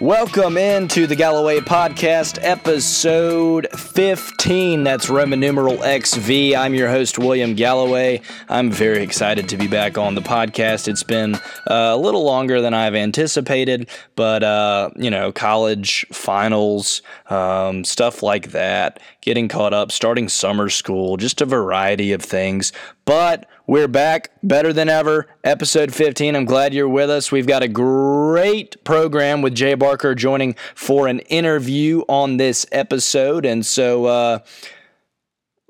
Welcome into the Galloway Podcast, episode 15. That's Roman numeral XV. I'm your host, William Galloway. I'm very excited to be back on the podcast. It's been a little longer than I've anticipated, but, college finals, stuff like that, getting caught up, starting summer school, just a variety of things. But we're back, better than ever, episode 15. I'm glad you're with us. We've got a great program with Jay Barker joining for an interview on this episode, and so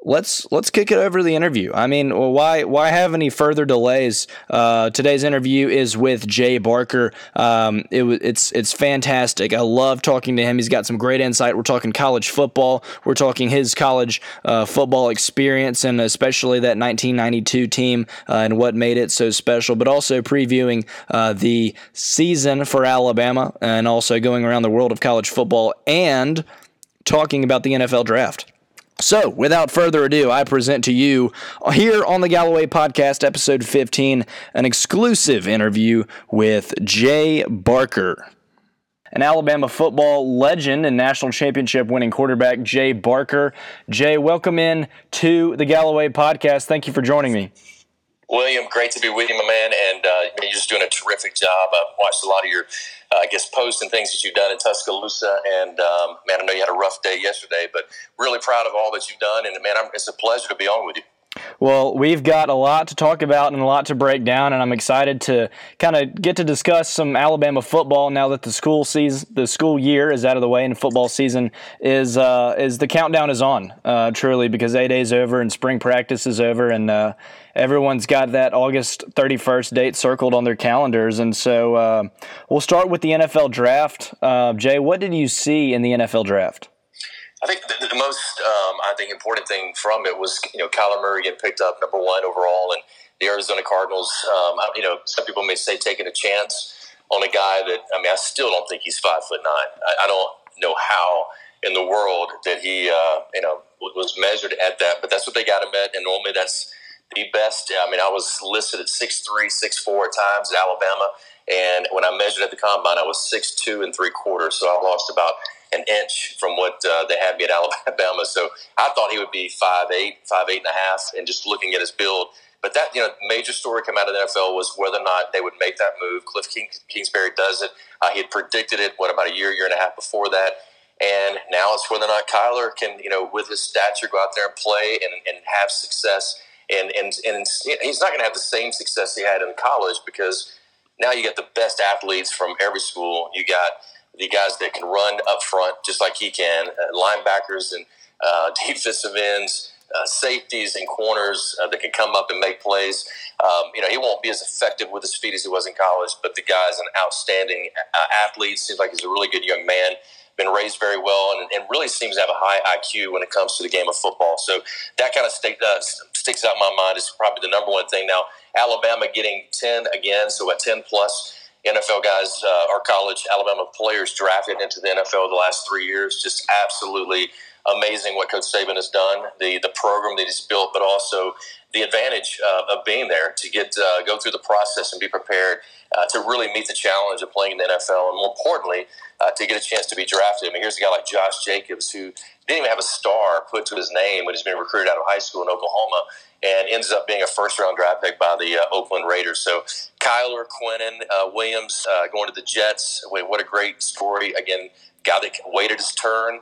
let's kick it over to the interview. I mean, why have any further delays? Today's interview is with Jay Barker. It's fantastic. I love talking to him. He's got some great insight. We're talking college football. We're talking his college football experience, and especially that 1992 team and what made it so special. But also previewing the season for Alabama, and also going around the world of college football and talking about the NFL draft. So, without further ado, I present to you, here on the Galloway Podcast, episode 15, an exclusive interview with Jay Barker. An Alabama football legend and national championship winning quarterback, Jay Barker. Jay, welcome in to the Galloway Podcast. Thank you for joining me. William, great to be with you, my man, and you're just doing a terrific job. I've watched a lot of your, posts and things that you've done in Tuscaloosa, and, I know you had a rough day yesterday, but really proud of all that you've done, and, it's a pleasure to be on with you. Well, we've got a lot to talk about and a lot to break down, and I'm excited to kind of get to discuss some Alabama football now that the school year is out of the way, and football season is the countdown is on, truly, because A Day's over and spring practice is over, and everyone's got that August 31st date circled on their calendars. And so we'll start with the NFL draft. Jay, what did you see in the NFL draft? I think the most, important thing from it was, Kyler Murray getting picked up number one overall, and the Arizona Cardinals, some people may say taking a chance on a guy that, I still don't think he's 5'9". I don't know how in the world that he, was measured at that, but that's what they got him at, and normally that's the best. I was listed at 6'3", 6'4" at times at Alabama, and when I measured at the combine, I was 6'2" and 3/4", so I lost about an inch from what they had me at Alabama. So I thought he would be 5'8", 5'8.5", and just looking at his build. But that, major story came out of the NFL was whether or not they would make that move. Cliff Kingsbury does it. He had predicted it, about a year and a half before that. And now it's whether or not Kyler can, with his stature, go out there and play and have success. And he's not going to have the same success he had in college, because now you got the best athletes from every school. You got the guys that can run up front just like he can, linebackers and defensive ends, safeties and corners that can come up and make plays. He won't be as effective with his feet as he was in college, but the guy's an outstanding athlete. Seems like he's a really good young man, been raised very well, and really seems to have a high IQ when it comes to the game of football. So that kind of sticks out in my mind. It's probably the number one thing. Now, Alabama getting 10 again, so a 10-plus NFL guys or college Alabama players drafted into the NFL the last 3 years. Just absolutely amazing what Coach Saban has done, the program that he's built, but also the advantage of being there to get go through the process and be prepared to really meet the challenge of playing in the NFL, and more importantly, to get a chance to be drafted. Here's a guy like Josh Jacobs, who didn't even have a star put to his name when he's been recruited out of high school in Oklahoma, and ends up being a first-round draft pick by the Oakland Raiders. So Kyler, Quinnen, Williams going to the Jets. Wait, what a great story. Again, guy that waited his turn,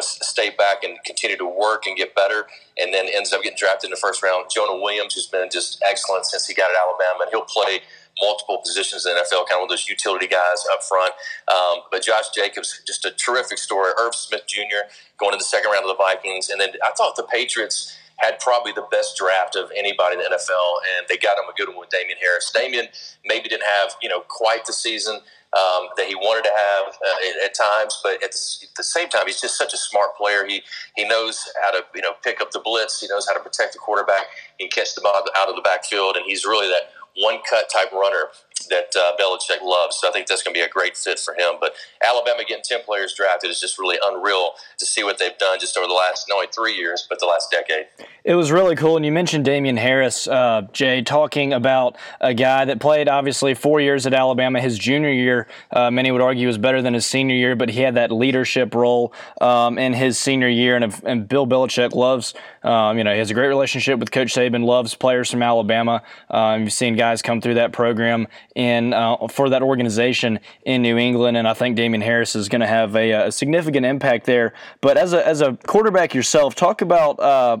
stayed back and continued to work and get better, and then ends up getting drafted in the first round. Jonah Williams, who's been just excellent since he got at Alabama, and he'll play multiple positions in the NFL, kind of those utility guys up front. But Josh Jacobs, just a terrific story. Irv Smith Jr. going in the second round of the Vikings. And then I thought the Patriots had probably the best draft of anybody in the NFL, and they got him a good one with Damian Harris. Damian maybe didn't have, quite the season that he wanted to have at times, but at the same time, he's just such a smart player. He knows how to, pick up the blitz. He knows how to protect the quarterback and catch the ball out of the backfield, and he's really that one-cut type runner that Belichick loves. So I think that's going to be a great fit for him. But Alabama getting 10 players drafted is just really unreal to see what they've done just over the last, not only 3 years, but the last decade. It was really cool. And you mentioned Damian Harris, Jay, talking about a guy that played obviously 4 years at Alabama. His junior year, many would argue, was better than his senior year, but he had that leadership role in his senior year. And Bill Belichick loves, he has a great relationship with Coach Saban, loves players from Alabama. You've seen guys come through that program for that organization in New England, and I think Damian Harris is going to have a significant impact there. But as a quarterback yourself, talk about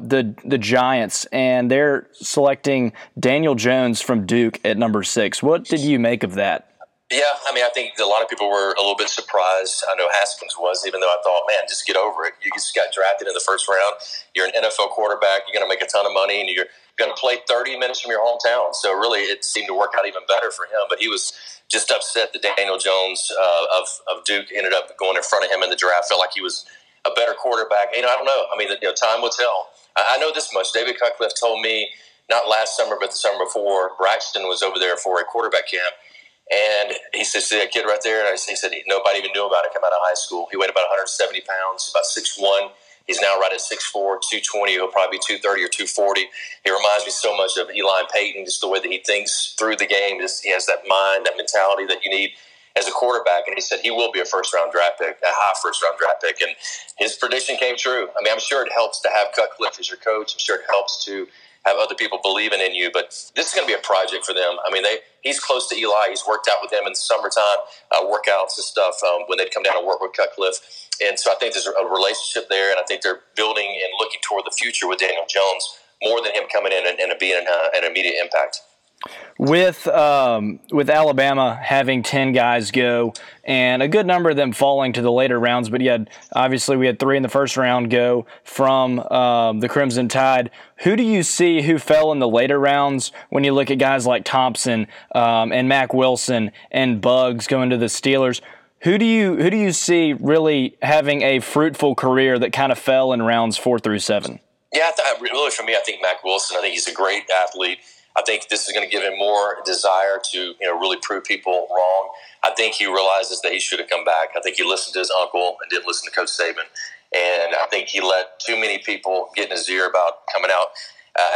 the Giants, and they're selecting Daniel Jones from Duke at number 6. What did you make of that? Yeah, I mean, I think a lot of people were a little bit surprised. I know Haskins was, even though I thought, man, just get over it. You just got drafted in the first round. You're an NFL quarterback. You're going to make a ton of money, and you're going to play 30 minutes from your hometown. So really, it seemed to work out even better for him. But he was just upset that Daniel Jones of Duke ended up going in front of him in the draft. Felt like he was a better quarterback. I don't know. I mean, time will tell. I know this much. David Cutcliffe told me, not last summer, but the summer before, Braxton was over there for a quarterback camp. And he said, see that kid right there? And he said, nobody even knew about it coming out of high school. He weighed about 170 pounds, about 6'1". He's now right at 6'4", 220. He'll probably be 230 or 240. He reminds me so much of Eli Payton, just the way that he thinks through the game. He has that mind, that mentality that you need as a quarterback. And he said he will be a first-round draft pick, a high first-round draft pick. And his prediction came true. I mean, I'm sure it helps to have Cutcliffe as your coach. I'm sure it helps to have other people believing in you, but this is going to be a project for them. I mean, he's close to Eli. He's worked out with him in the summertime, workouts and stuff when they'd come down and work with Cutcliffe. And so I think there's a relationship there, and I think they're building and looking toward the future with Daniel Jones more than him coming in and being an immediate impact. With Alabama having 10 guys go and a good number of them falling to the later rounds, but we had 3 in the first round go from the Crimson Tide. Who do you see who fell in the later rounds when you look at guys like Thompson and Mac Wilson and Bugs going to the Steelers? Who do you see really having a fruitful career that kind of fell in rounds 4 through 7? Yeah, really for me, I think Mac Wilson. I think he's a great athlete. I think this is going to give him more desire to, really prove people wrong. I think he realizes that he should have come back. I think he listened to his uncle and didn't listen to Coach Saban. And I think he let too many people get in his ear about coming out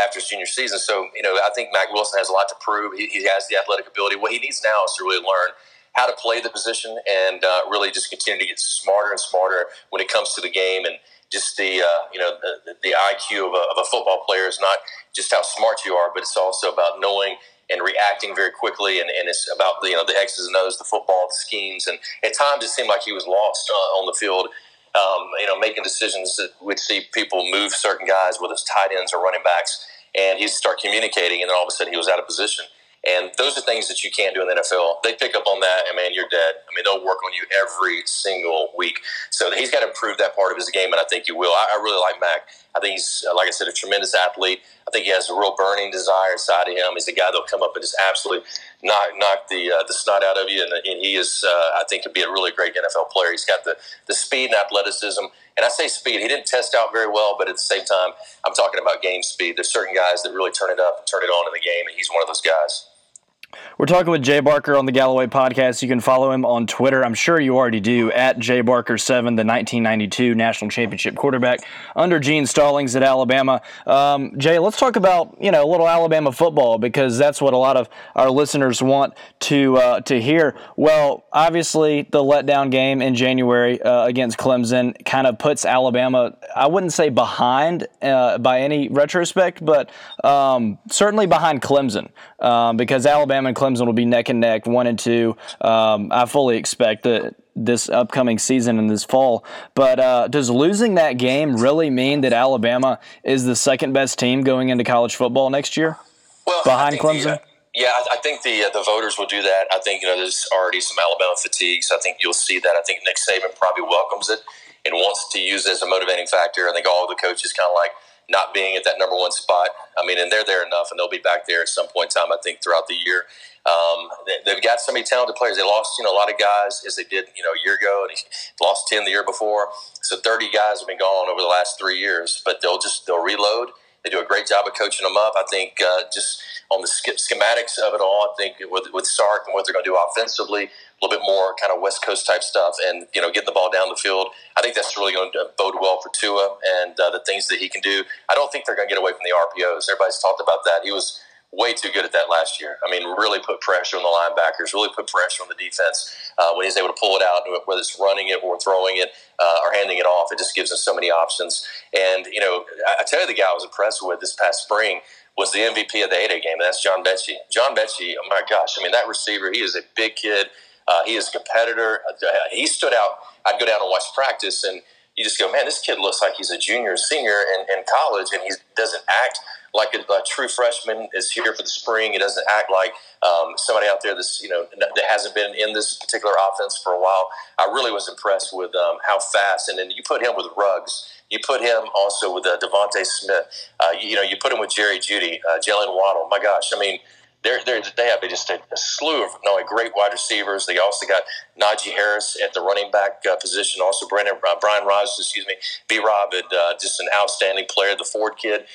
after his junior season. So, I think Mac Wilson has a lot to prove. He has the athletic ability. What he needs now is to really learn how to play the position and really just continue to get smarter and smarter when it comes to the game. And just the IQ of a football player is not just how smart you are, but it's also about knowing and reacting very quickly. And it's about, the X's and O's, the football, the schemes. And at times it seemed like he was lost on the field, making decisions that we'd see people move certain guys, whether it's tight ends or running backs, and he'd start communicating, and then all of a sudden he was out of position. And those are things that you can't do in the NFL. They pick up on that, and, man, you're dead. I mean, they'll work on you every single week. So he's got to improve that part of his game, and I think he will. I really like Mac. I think he's, like I said, a tremendous athlete. I think he has a real burning desire inside of him. He's the guy that'll come up and just absolutely knock the snot out of you, and he is, I think, could be a really great NFL player. He's got the speed and athleticism. And I say speed. He didn't test out very well, but at the same time, I'm talking about game speed. There's certain guys that really turn it up and turn it on in the game, and he's one of those guys. We're talking with Jay Barker on the Galloway Podcast. You can follow him on Twitter. I'm sure you already do, at JayBarker7, the 1992 National Championship quarterback under Gene Stallings at Alabama. Jay, let's talk about, a little Alabama football, because that's what a lot of our listeners want to hear. Well, obviously the letdown game in January against Clemson kind of puts Alabama, I wouldn't say behind by any retrospect, but certainly behind Clemson, because Alabama and Clemson will be neck and neck, 1 and 2. I fully expect that this upcoming season and this fall. But does losing that game really mean that Alabama is the second best team going into college football next year, behind Clemson? I think the voters will do that. I think there's already some Alabama fatigue, so I think you'll see that. I think Nick Saban probably welcomes it and wants to use it as a motivating factor. I think all the coaches kind of like not being at that number one spot. I mean, and they're there enough, and they'll be back there at some point in time, I think, throughout the year. They've got so many talented players. They lost, a lot of guys, as they did, a year ago, and they lost 10 the year before. So 30 guys have been gone over the last 3 years. But they'll reload. They do a great job of coaching them up. I think just on the schematics of it all, I think with Sark and what they're going to do offensively, a little bit more kind of West Coast type stuff and, you know, getting the ball down the field. I think that's really going to bode well for Tua and the things that he can do. I don't think they're going to get away from the RPOs. Everybody's talked about that. He was way too good at that last year. I mean, really put pressure on the linebackers, really put pressure on the defense when he's able to pull it out, whether it's running it or throwing it or handing it off. It just gives us so many options. And, you know, I tell you the guy I was impressed with this past spring was the MVP of the 8A game, and that's John Bechey. John Bechey, oh, my gosh. I mean, that receiver, he is a big kid. He is a competitor. He stood out. I'd go down and watch practice, and you just go, man, this kid looks like he's a junior or senior in college, and he doesn't act like a true freshman is here for the spring. He doesn't act like somebody out there that's, you know, that hasn't been in this particular offense for a while. I really was impressed with how fast. And then you put him with Ruggs. You put him also with Devontae Smith. You know, you put him with Jerry Jeudy, Jalen Waddle. My gosh, I mean, they have just a slew of great wide receivers. They also got Najee Harris at the running back position. Also, Brian Rogers, B-Rob, just an outstanding player, the Ford kid,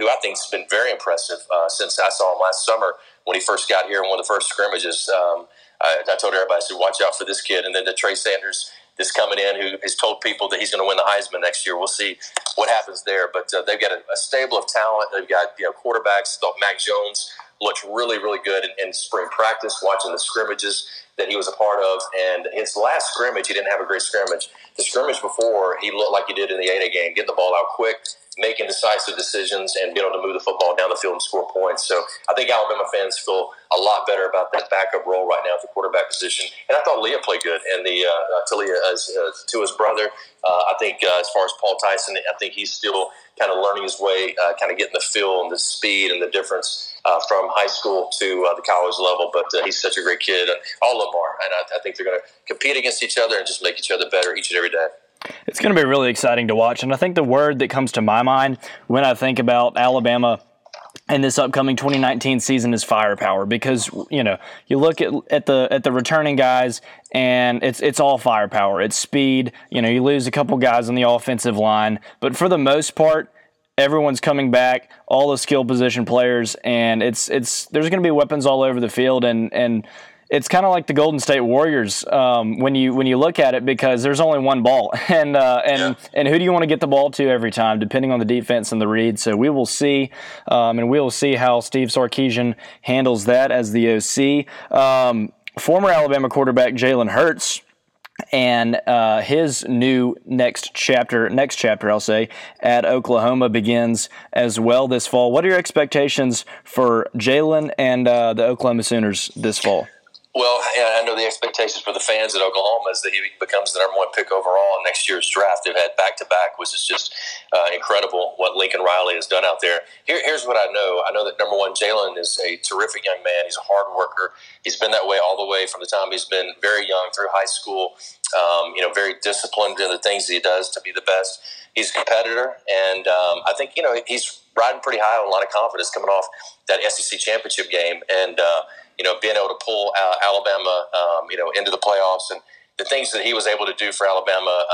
who I think has been very impressive since I saw him last summer when he first got here in one of the first scrimmages. I told everybody, I said, watch out for this kid. And then the Trey Sanders is coming in, who has told people that he's going to win the Heisman next year. We'll see what happens there. But they've got a stable of talent. They've got quarterbacks. Mac Jones looked really, really good in spring practice, watching the scrimmages that he was a part of. And his last scrimmage, he didn't have a great scrimmage. The scrimmage before, he looked like he did in the 8A game, getting the ball out quick, making decisive decisions, and being able to move the football down the field and score points. So I think Alabama fans feel a lot better about that backup role right now at the quarterback position. And I thought Leah played good, and to his brother. I think as far as Paul Tyson, I think he's still kind of learning his way, kind of getting the feel and the speed and the difference from high school to the college level. But he's such a great kid. All of them are. And I think they're going to compete against each other and just make each other better each and every day. It's going to be really exciting to watch. And I think the word that comes to my mind when I think about Alabama and this upcoming 2019 season is firepower, because, you know, you look at the returning guys and it's all firepower. It's speed. You know, you lose a couple guys on the offensive line, but for the most part, everyone's coming back, all the skill position players, and it's there's going to be weapons all over the field. And it's kind of like the Golden State Warriors when you look at it, because there's only one ball, and who do you want to get the ball to every time, depending on the defense and the read. So we will see, and we will see how Steve Sarkisian handles that as the OC. Former Alabama quarterback Jalen Hurts and his new next chapter, I'll say, at Oklahoma begins as well this fall. What are your expectations for Jalen and the Oklahoma Sooners this fall? Well, I know the expectations for the fans at Oklahoma is that he becomes the number one pick overall in next year's draft. They've had back-to-back, which is just incredible what Lincoln Riley has done out there. Here's what I know. I know that, number one, Jalen is a terrific young man. He's a hard worker. He's been that way all the way from the time he's been very young through high school, very disciplined in the things that he does to be the best. He's a competitor, and I think, he's riding pretty high on a lot of confidence coming off that SEC championship game and being able to pull Alabama, into the playoffs, and the things that he was able to do for Alabama.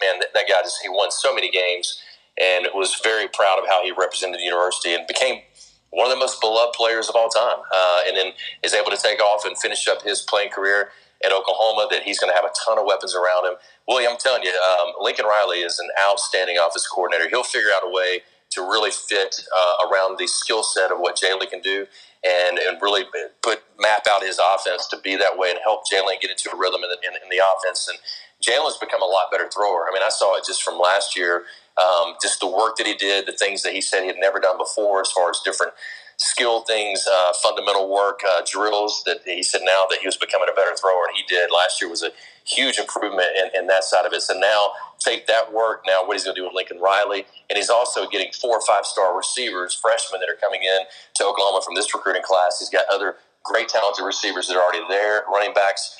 Man, that guy he won so many games, and was very proud of how he represented the university and became one of the most beloved players of all time. And then is able to take off and finish up his playing career at Oklahoma, that he's going to have a ton of weapons around him. William, I'm telling you, Lincoln Riley is an outstanding offensive coordinator. He'll figure out a way to really fit around the skill set of what Jalen can do, and really map out his offense to be that way and help Jalen get into a rhythm in the offense. And Jalen's become a lot better thrower. I mean, I saw it just from last year, just the work that he did, the things that he said he had never done before as far as different skill things, fundamental work, drills that he said now that he was becoming a better thrower, and he did. Last year was a huge improvement in that side of it. So now take that work, now what he's going to do with Lincoln Riley, and he's also getting 4- or 5-star receivers, freshmen that are coming in to Oklahoma from this recruiting class. He's got other great talented receivers that are already there, running backs.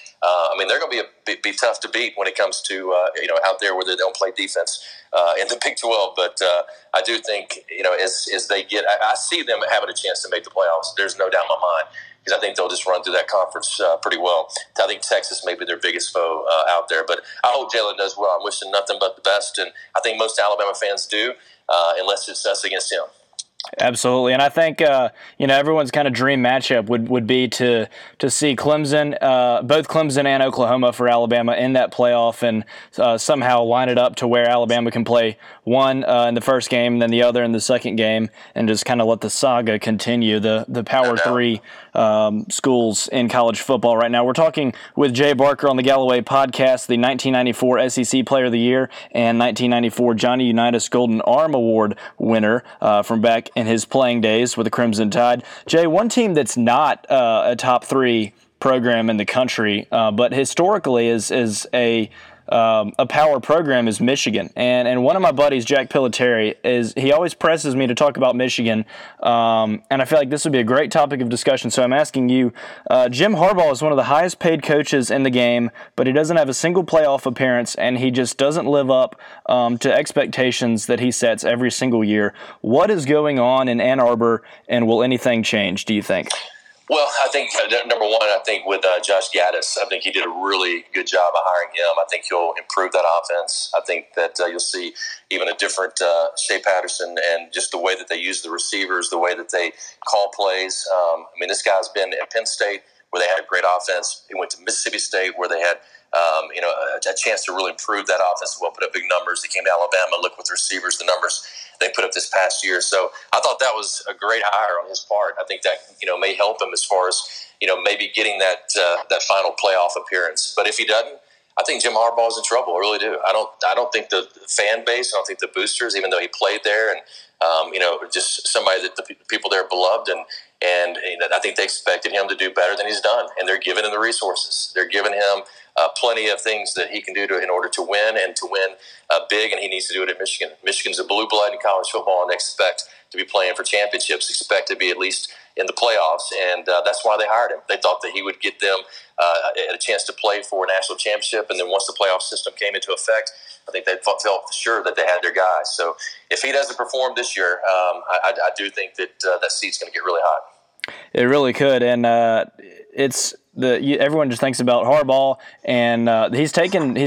They're going to be tough to beat when it comes to, out there where they don't play defense in the Big 12. But I do think, as they get – I see them having a chance to make the playoffs. There's no doubt in my mind, because I think they'll just run through that conference pretty well. I think Texas may be their biggest foe out there. But I hope Jalen does well. I'm wishing nothing but the best, and I think most Alabama fans do, unless it's us against him. Absolutely, and I think everyone's kind of dream matchup would be to see Clemson, both Clemson and Oklahoma for Alabama in that playoff, and somehow line it up to where Alabama can play one in the first game, then the other in the second game, and just kind of let the saga continue. The Power Three schools in college football right now. We're talking with Jay Barker on the Galloway Podcast, the 1994 SEC Player of the Year and 1994 Johnny Unitas Golden Arm Award winner from back in his playing days with the Crimson Tide. Jay, one team that's not a top three program in the country, but historically is a power program is Michigan. And one of my buddies, Jack Pilateri, he always presses me to talk about Michigan. And I feel like this would be a great topic of discussion. So I'm asking you, Jim Harbaugh is one of the highest paid coaches in the game, but he doesn't have a single playoff appearance, and he just doesn't live up to expectations that he sets every single year. What is going on in Ann Arbor, and will anything change, do you think? Well, I think, number one, I think with Josh Gattis, I think he did a really good job of hiring him. I think he'll improve that offense. I think that you'll see even a different Shea Patterson, and just the way that they use the receivers, the way that they call plays. This guy's been at Penn State where they had a great offense. He went to Mississippi State where they had a chance to really improve that offense. Well, put up big numbers. They came to Alabama, look with receivers, the numbers they put up this past year. So I thought that was a great hire on his part. I think that, may help him as far as, maybe getting that final playoff appearance. But if he doesn't, I think Jim Harbaugh is in trouble. I really do. I don't think the fan base, I don't think the boosters, even though he played there and, just somebody that the people there beloved, and I think they expected him to do better than he's done. And they're giving him the resources. They're giving him plenty of things that he can do in order to win, and to win big, and he needs to do it at Michigan. Michigan's a blue blood in college football, and they expect to be playing for championships, expect to be at least in the playoffs, and that's why they hired him. They thought that he would get them a chance to play for a national championship, and then once the playoff system came into effect, I think they felt for sure that they had their guy. So if he doesn't perform this year, I do think that seat's going to get really hot. It really could, and everyone just thinks about Harbaugh, and he's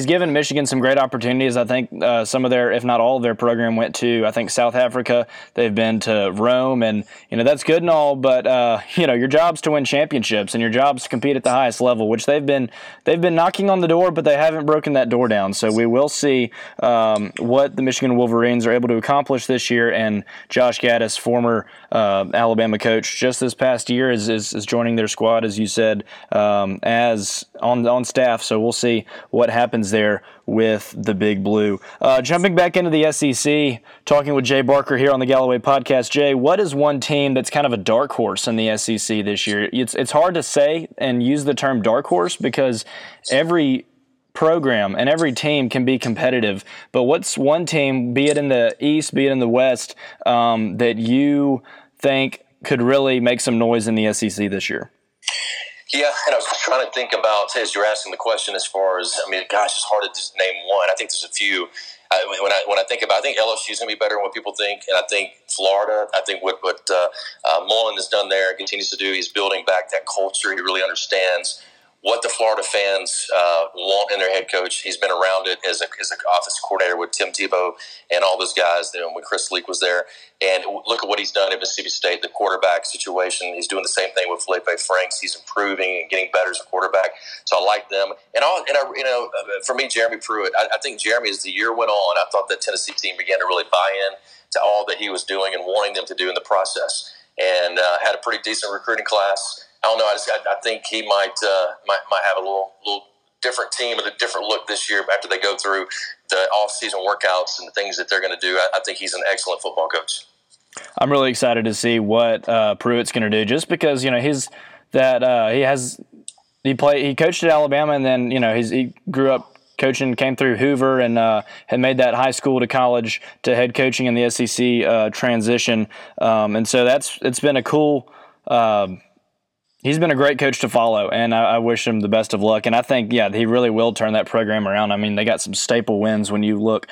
given Michigan some great opportunities. I think some of their, if not all of their program went to, I think, South Africa. They've been to Rome, and that's good and all, but your job's to win championships, and your job's to compete at the highest level, which they've been knocking on the door, but they haven't broken that door down. So we will see what the Michigan Wolverines are able to accomplish this year. And Josh Gattis, former Alabama coach, just this past year is joining their squad, as you said, as on staff, so we'll see what happens there with the Big Blue. Jumping back into the SEC, talking with Jay Barker here on the Galloway Podcast. Jay, what is one team that's kind of a dark horse in the SEC this year? It's hard to say and use the term dark horse because every program and every team can be competitive, but what's one team, be it in the East, be it in the West, that you think could really make some noise in the SEC this year? Yeah, and I was trying to think about, as you're asking the question, as far as, it's hard to just name one. I think there's a few. When I think about, I think LSU is going to be better than what people think, and I think Florida, I think what Mullen has done there, continues to do, he's building back that culture. He really understands what the Florida fans want in their head coach. He's been around it as an office coordinator with Tim Tebow and all those guys, when Chris Leak was there. And look at what he's done at Mississippi State, the quarterback situation. He's doing the same thing with Felipe Franks. He's improving and getting better as a quarterback. So I like them. For me, Jeremy Pruitt, I think Jeremy, as the year went on, I thought that Tennessee team began to really buy in to all that he was doing and wanting them to do in the process. And had a pretty decent recruiting class. I don't know. I think he might have a little different team and a different look this year after they go through the off-season workouts and the things that they're going to do. I think he's an excellent football coach. I'm really excited to see what Pruitt's going to do, just because he coached at Alabama, and then he grew up coaching, came through Hoover, and had made that high school to college to head coaching in the SEC transition, and so it's been a cool. He's been a great coach to follow, and I wish him the best of luck. And I think, he really will turn that program around. They got some staple wins when you look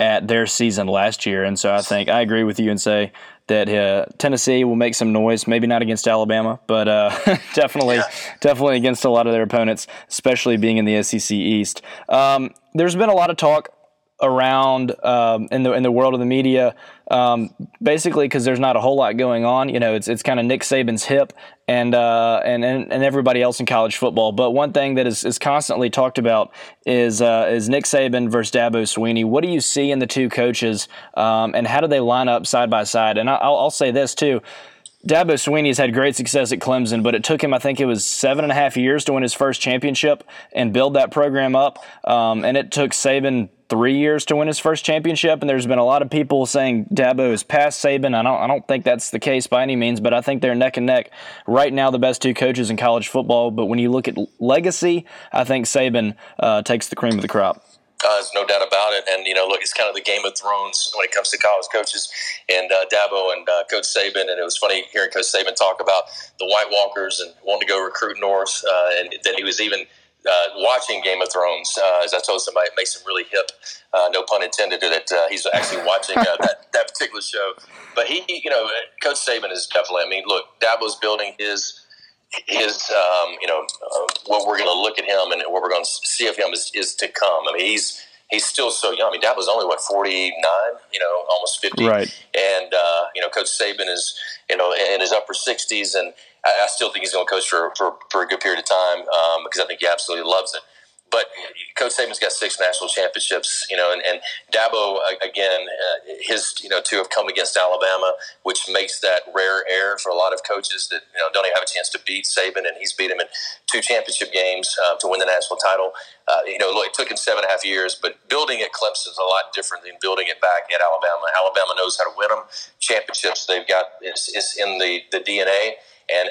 at their season last year. And so I think I agree with you and say that Tennessee will make some noise, maybe not against Alabama, but definitely against a lot of their opponents, especially being in the SEC East. There's been a lot of talk around in the world of the media, basically because there's not a whole lot going on. You know, it's kind of Nick Saban's hip and everybody else in college football. But one thing that is constantly talked about is Nick Saban versus Dabo Swinney. What do you see in the two coaches, and how do they line up side by side? And I'll say this too. Dabo Swinney's had great success at Clemson, but it took him, I think it was 7.5 years to win his first championship and build that program up. And it took Saban 3 years to win his first championship, and there's been a lot of people saying Dabo is past Saban. I don't think that's the case by any means, but I think they're neck and neck right now, the best two coaches in college football. But when you look at legacy, I think Saban takes the cream of the crop. There's no doubt about it. And, you know, look, it's kind of the Game of Thrones when it comes to college coaches and Dabo and Coach Saban. And it was funny hearing Coach Saban talk about the White Walkers and wanting to go recruit North, and that he was even watching Game of Thrones. As I told somebody, it makes him really hip, no pun intended, that he's actually watching that particular show. But he, you know, Coach Saban is definitely, I mean, look, Dabo's building his what we're going to look at him and what we're going to see of him is to come. I mean, he's still so young. I mean, Dabo's only 49, almost 50, right? And Coach Saban is in his upper 60s, and I still think he's going to coach for a good period of time because I think he absolutely loves it. But Coach Saban's got 6 national championships, and Dabo, again, his, two have come against Alabama, which makes that rare air for a lot of coaches that, don't even have a chance to beat Saban, and he's beat him in 2 championship games to win the national title. Look, it took him 7.5 years, but building at Clemson is a lot different than building it back at Alabama. Alabama knows how to win them. Championships they've got is in the DNA,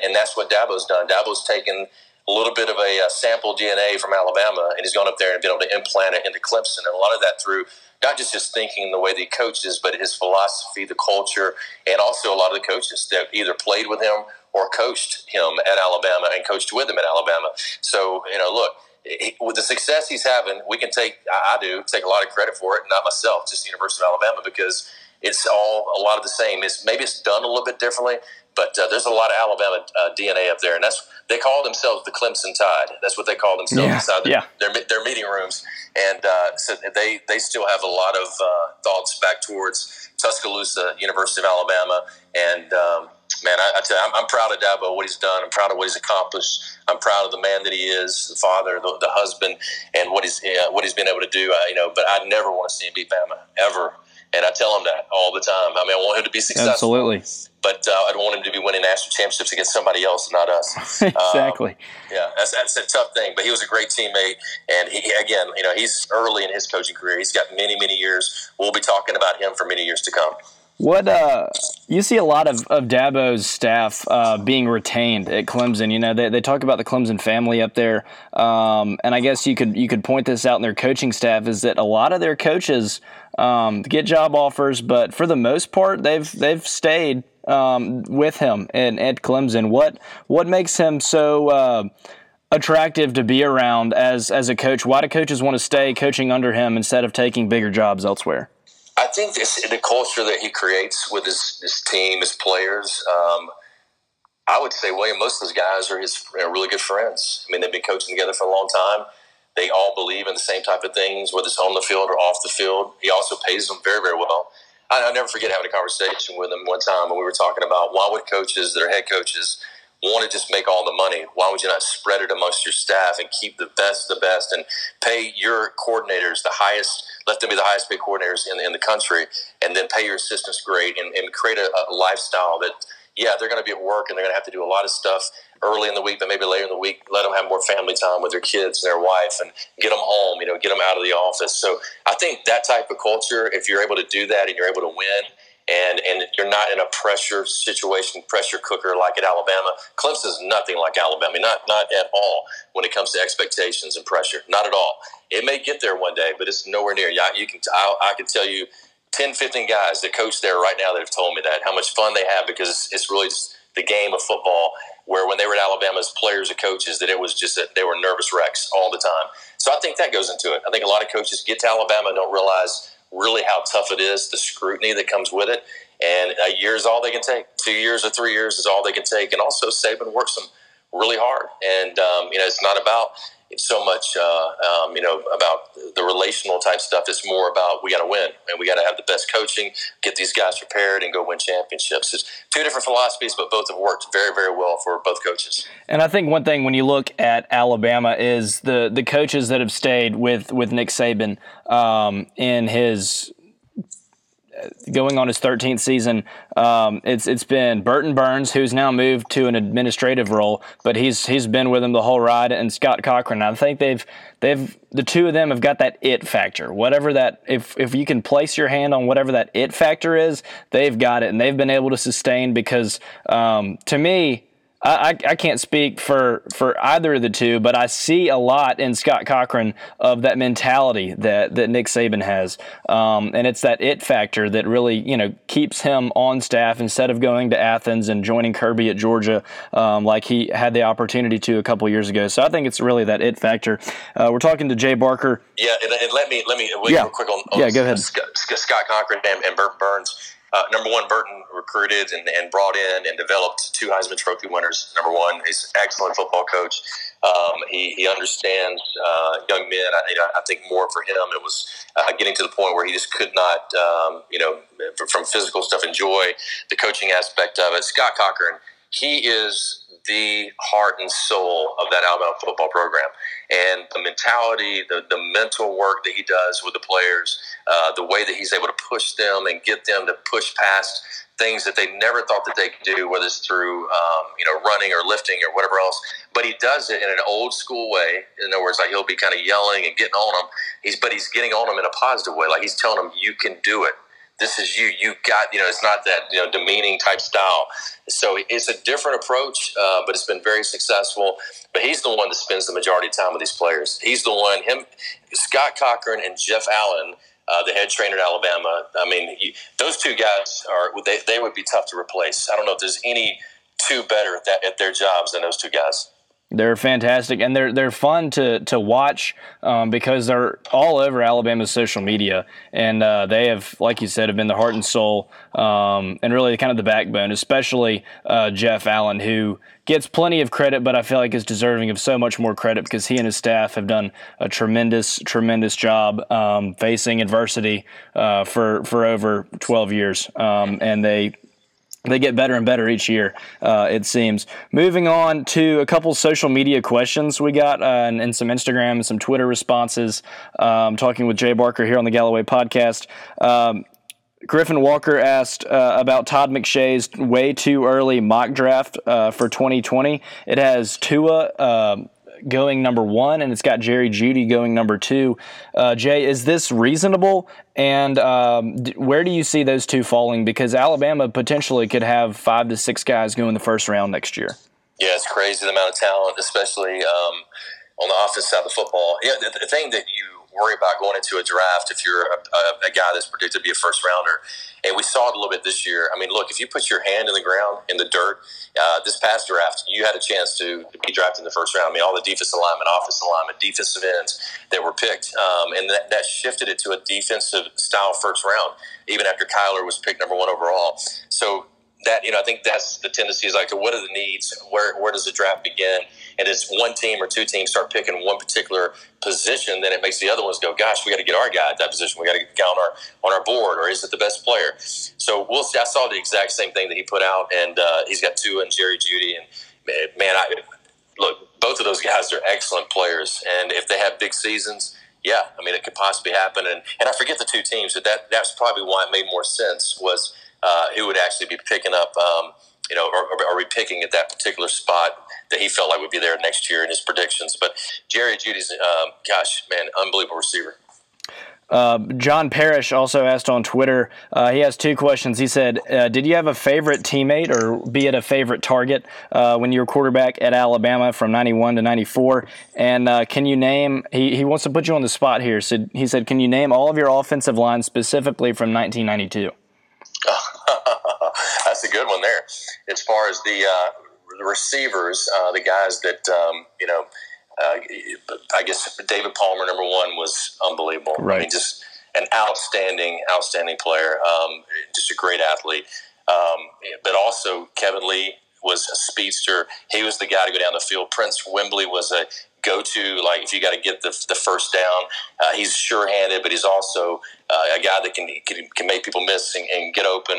and that's what Dabo's done. Dabo's taken a little bit of a sample DNA from Alabama, and he's gone up there and been able to implant it into Clemson. And a lot of that through not just his thinking and the way that he coaches, but his philosophy, the culture, and also a lot of the coaches that either played with him or coached him at Alabama and coached with him at Alabama. So, look, with the success he's having, we can take a lot of credit for it, not myself, just the University of Alabama, because it's all a lot of the same. Maybe it's done a little bit differently, but there's a lot of Alabama DNA up there, and they call themselves the Clemson Tide. That's what they call themselves inside their meeting rooms, and so they still have a lot of thoughts back towards Tuscaloosa, University of Alabama, and man, I tell you, I'm proud of Dabo, what he's done. I'm proud of what he's accomplished. I'm proud of the man that he is, the father, the husband, and what he's been able to do. But I never want to see him beat Bama ever. And I tell him that all the time. I mean, I want him to be successful. Absolutely. But I'd want him to be winning national championships against somebody else, not us. Exactly. That's a tough thing. But he was a great teammate. And he, again, he's early in his coaching career. He's got many, many years. We'll be talking about him for many years to come. What you see a lot of Dabo's staff being retained at Clemson. They talk about the Clemson family up there, and I guess you could point this out in their coaching staff is that a lot of their coaches get job offers, but for the most part, they've stayed with him at Clemson. What makes him so attractive to be around as a coach? Why do coaches want to stay coaching under him instead of taking bigger jobs elsewhere? I think the culture that he creates with his team, his players, I would say, William, most of those guys are his really good friends. I mean, they've been coaching together for a long time. They all believe in the same type of things, whether it's on the field or off the field. He also pays them very, very well. I'll never forget having a conversation with him one time when we were talking about why would coaches, their head coaches, want to just make all the money? Why would you not spread it amongst your staff and keep the best, and pay your coordinators the highest, let them be the highest paid coordinators in the country, and then pay your assistants great and create a lifestyle that, they're going to be at work and they're going to have to do a lot of stuff early in the week, but maybe later in the week, let them have more family time with their kids and their wife and get them home, get them out of the office. So I think that type of culture, if you're able to do that and you're able to win, and you're not in a pressure situation, pressure cooker like at Alabama. Clemson's nothing like Alabama, not at all when it comes to expectations and pressure, not at all. It may get there one day, but it's nowhere near. I can tell you 10, 15 guys that coach there right now that have told me that, how much fun they have, because it's really just the game of football, where when they were at Alabama as players and coaches, that it was just that they were nervous wrecks all the time. So I think that goes into it. I think a lot of coaches get to Alabama and don't realize really how tough it is, the scrutiny that comes with it. And a year is all they can take. 2 years or 3 years is all they can take. And also Saban works them really hard. And, it's not about so much, about the relational type stuff. It's more about we got to win and we got to have the best coaching, get these guys prepared, and go win championships. It's two different philosophies, but both have worked very, very well for both coaches. And I think one thing when you look at Alabama is the coaches that have stayed with Nick Saban in his going on his 13th season, it's been Burton Burns, who's now moved to an administrative role, but he's been with him the whole ride, and Scott Cochran. I think they've the two of them have got that it factor. Whatever that, if you can place your hand on whatever that it factor is, they've got it, and they've been able to sustain because to me, I can't speak for either of the two, but I see a lot in Scott Cochran of that mentality that Nick Saban has. And it's that it factor that really, keeps him on staff instead of going to Athens and joining Kirby at Georgia like he had the opportunity to a couple years ago. So I think it's really that it factor. We're talking to Jay Barker. Yeah, and let me real quick on go ahead. Scott Cochran and Burt Burns. Number one, Burton recruited and brought in and developed two Heisman Trophy winners. Number one, he's an excellent football coach. He understands young men. I think more for him, it was getting to the point where he just could not, from physical stuff, enjoy the coaching aspect of it. Scott Cochran, he is the heart and soul of that Alabama football program. And the mentality, the mental work that he does with the players, the way that he's able to push them and get them to push past things that they never thought that they could do, whether it's through running or lifting or whatever else. But he does it in an old school way. In other words, like he'll be kind of yelling and getting on them. But he's getting on them in a positive way. Like he's telling them, you can do it. This is you. You got, it's not that, demeaning type style. So it's a different approach, but it's been very successful. But he's the one that spends the majority of time with these players. He's the one, Scott Cochran and Jeff Allen, the head trainer at Alabama. I mean, those two guys they would be tough to replace. I don't know if there's any two better at their jobs than those two guys. They're fantastic, and they're fun to watch because they're all over Alabama's social media, and they have, like you said, have been the heart and soul and really kind of the backbone, especially Jeff Allen, who gets plenty of credit, but I feel like is deserving of so much more credit because he and his staff have done a tremendous, tremendous job facing adversity for over 12 years, and they get better and better each year, it seems. Moving on to a couple social media questions we got and some Instagram and some Twitter responses. Talking with Jay Barker here on the Galloway Podcast. Griffin Walker asked about Todd McShay's way too early mock draft for 2020. It has Tua going number 1, and it's got Jerry Jeudy going number 2. Jay, is this reasonable? And where do you see those two falling? Because Alabama potentially could have 5 to 6 guys go in the first round next year. Yeah, it's crazy the amount of talent, especially on the offensive side of the football. Yeah, the thing that you worry about going into a draft if you're a guy that's predicted to be a first-rounder. And we saw it a little bit this year. I mean, look, if you put your hand in the ground, in the dirt, this past draft, you had a chance to be drafted in the first round. I mean, all the defensive linemen, offensive linemen, defensive ends that were picked, and that shifted it to a defensive-style first round, even after Kyler was picked number 1 overall. So that, I think that's the tendency is like, what are the needs? Where does the draft begin? And it's one team or two teams start picking one particular position, then it makes the other ones go, gosh, we got to get our guy at that position. We got to get the guy on our board, or is it the best player? So we'll see. I saw the exact same thing that he put out, and he's got Tua and Jerry Jeudy. And, man, look, both of those guys are excellent players. And if they have big seasons, yeah, I mean, it could possibly happen. And I forget the two teams, but that's probably why it made more sense was who would actually be picking up, or be picking at that particular spot that he felt like would be there next year in his predictions. But Jerry Judy's, unbelievable receiver. John Parrish also asked on Twitter, he has two questions. He said, did you have a favorite teammate or be it a favorite target when you were quarterback at Alabama from 91 to 94? And can you name, he wants to put you on the spot here. So he said, can you name all of your offensive lines specifically from 1992? That's a good one there. As far as the receivers, the guys that, I guess David Palmer, number 1, was unbelievable. Right. I mean, just an outstanding player, just a great athlete. But also Kevin Lee was a speedster. He was the guy to go down the field. Prince Wembley was a go-to, like if you got to get the first down. He's sure-handed, but he's also a guy that can make people miss and get open.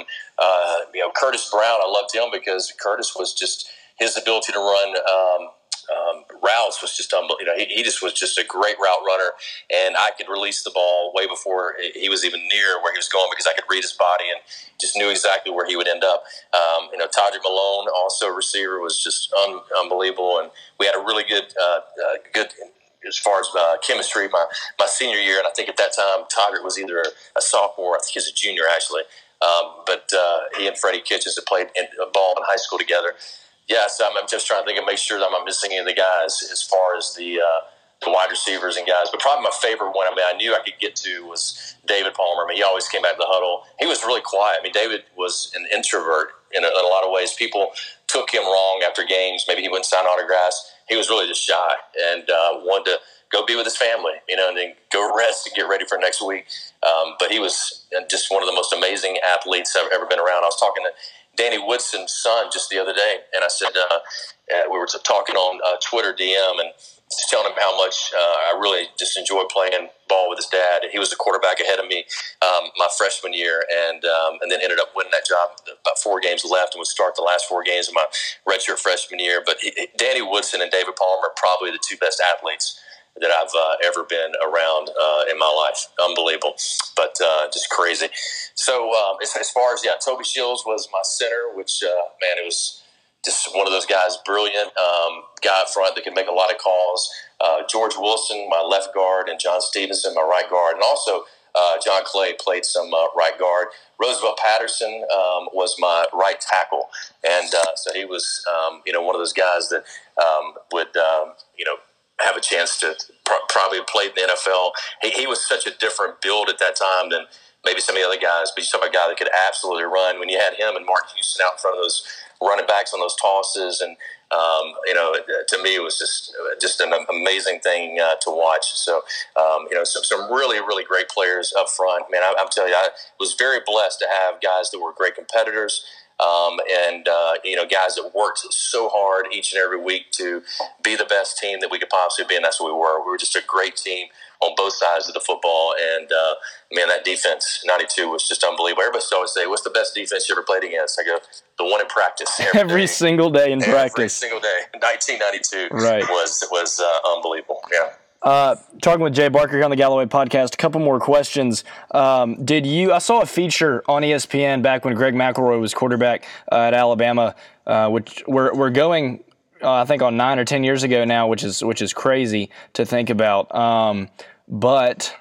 Curtis Brown, I loved him because Curtis was just his ability to run routes was just unbelievable. He just was just a great route runner, and I could release the ball way before he was even near where he was going because I could read his body and just knew exactly where he would end up. Todrick Malone, also a receiver, was just unbelievable, and we had a really good as far as chemistry my senior year, and I think at that time Todrick was either a sophomore, I think he's a junior actually, but he and Freddie Kitchens had played ball in high school together. Yes, I'm just trying to think and make sure that I'm not missing any of the guys as far as the wide receivers and guys. But probably my favorite one, I knew I could get to was David Palmer. He always came back to the huddle. He was really quiet. David was an introvert in a lot of ways. People took him wrong after games. Maybe he wouldn't sign autographs. He was really just shy and wanted to go be with his family, and then go rest and get ready for next week. But he was just one of the most amazing athletes I've ever been around. I was talking to Danny Woodson's son just the other day, and I said we were talking on Twitter DM and just telling him how much I really just enjoy playing ball with his dad. He was the quarterback ahead of me my freshman year, and then ended up winning that job about 4 games left and would start the last 4 games of my redshirt freshman year. But Danny Woodson and David Palmer are probably the 2 best athletes that I've ever been around in my life. Unbelievable, but just crazy. So as far as, Toby Shields was my center, which, it was just one of those guys, brilliant guy up front that could make a lot of calls. George Wilson, my left guard, and John Stevenson, my right guard, and also John Clay played some right guard. Roosevelt Patterson was my right tackle, and so he was, one of those guys that would, have a chance to probably play in the NFL. He was such a different build at that time than maybe some of the other guys, but you talk about a guy that could absolutely run. When you had him and Mark Houston out in front of those running backs on those tosses, and to me it was just an amazing thing to watch. So some really, really great players up front. I'm telling you, I was very blessed to have guys that were great competitors. And guys that worked so hard each and every week to be the best team that we could possibly be, and that's what we were. We were just a great team on both sides of the football, and, that defense, 92, was just unbelievable. Everybody always say, what's the best defense you ever played against? I go, the one in practice. Every single day. 1992 right. was unbelievable, yeah. Talking with Jay Barker on the Galloway podcast, a couple more questions. I saw a feature on ESPN back when Greg McElroy was quarterback at Alabama, which we're going, I think, on 9 or 10 years ago now, which is crazy to think about. But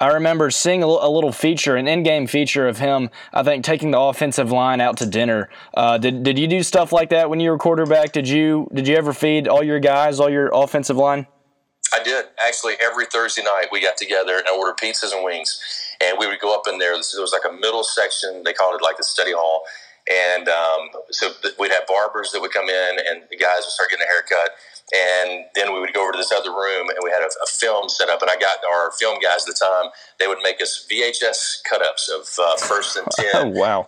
I remember seeing a little feature, an in-game feature of him, I think, taking the offensive line out to dinner. Did you do stuff like that when you were quarterback? Did you ever feed all your guys, all your offensive line? I did. Actually, every Thursday night we got together and I ordered pizzas and wings, and we would go up in there. There was like a middle section. They called it like the study hall. And so we'd have barbers that would come in, and the guys would start getting a haircut. And then we would go over to this other room, and we had a film set up. And I got our film guys at the time. They would make us VHS cut-ups of first and 10. Oh, wow.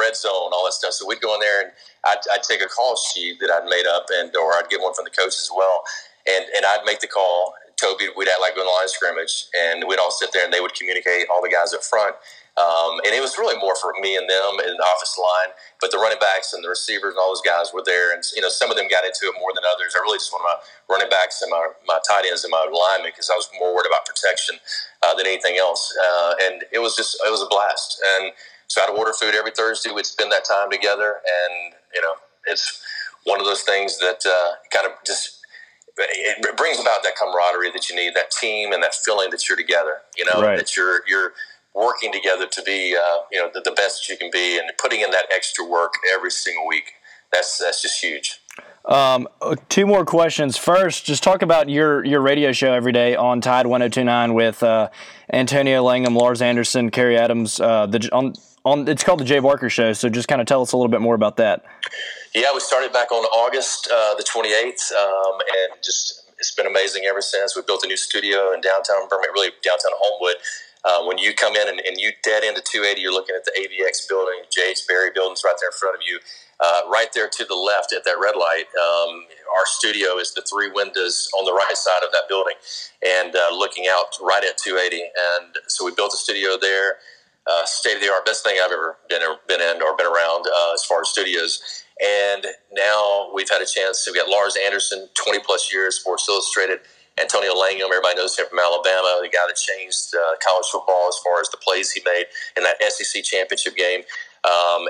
Red zone, all that stuff. So we'd go in there, and I'd take a call sheet that I'd made up, or I'd get one from the coach as well. And I'd make the call. Toby, we'd act like we're on the line of scrimmage, and we'd all sit there, and they would communicate, all the guys up front. And it was really more for me and them and the office line, but the running backs and the receivers and all those guys were there. And, some of them got into it more than others. I really just wanted my running backs and my tight ends and my linemen because I was more worried about protection than anything else. And it was a blast. And so I'd order food every Thursday. We'd spend that time together. And, it's one of those things that kind of just – it brings about that camaraderie that you need, that team, and that feeling that you're together, right. That you're working together to be, the best you can be, and putting in that extra work every single week. That's just huge. 2 more questions. First, just talk about your radio show every day on Tide 102.9 with Antonio Langham, Lars Anderson, Kerry Adams. It's called the Jay Barker Show, so just kind of tell us a little bit more about that. Yeah, we started back on August the 28th, and just it's been amazing ever since. We built a new studio in downtown Birmingham, really downtown Homewood. When you come in and you dead into 280, you're looking at the AVX building, J.H. Barry buildings right there in front of you. Right there to the left at that red light our studio is the three windows on the right side of that building, and looking out right at 280. And so we built a studio there, state of the art, best thing I've ever been in or been around as far as studios. And now we've had a chance. We got Lars Anderson, 20 plus years, Sports Illustrated. Antonio Langham, everybody knows him from Alabama, the guy that changed college football as far as the plays he made in that SEC championship game.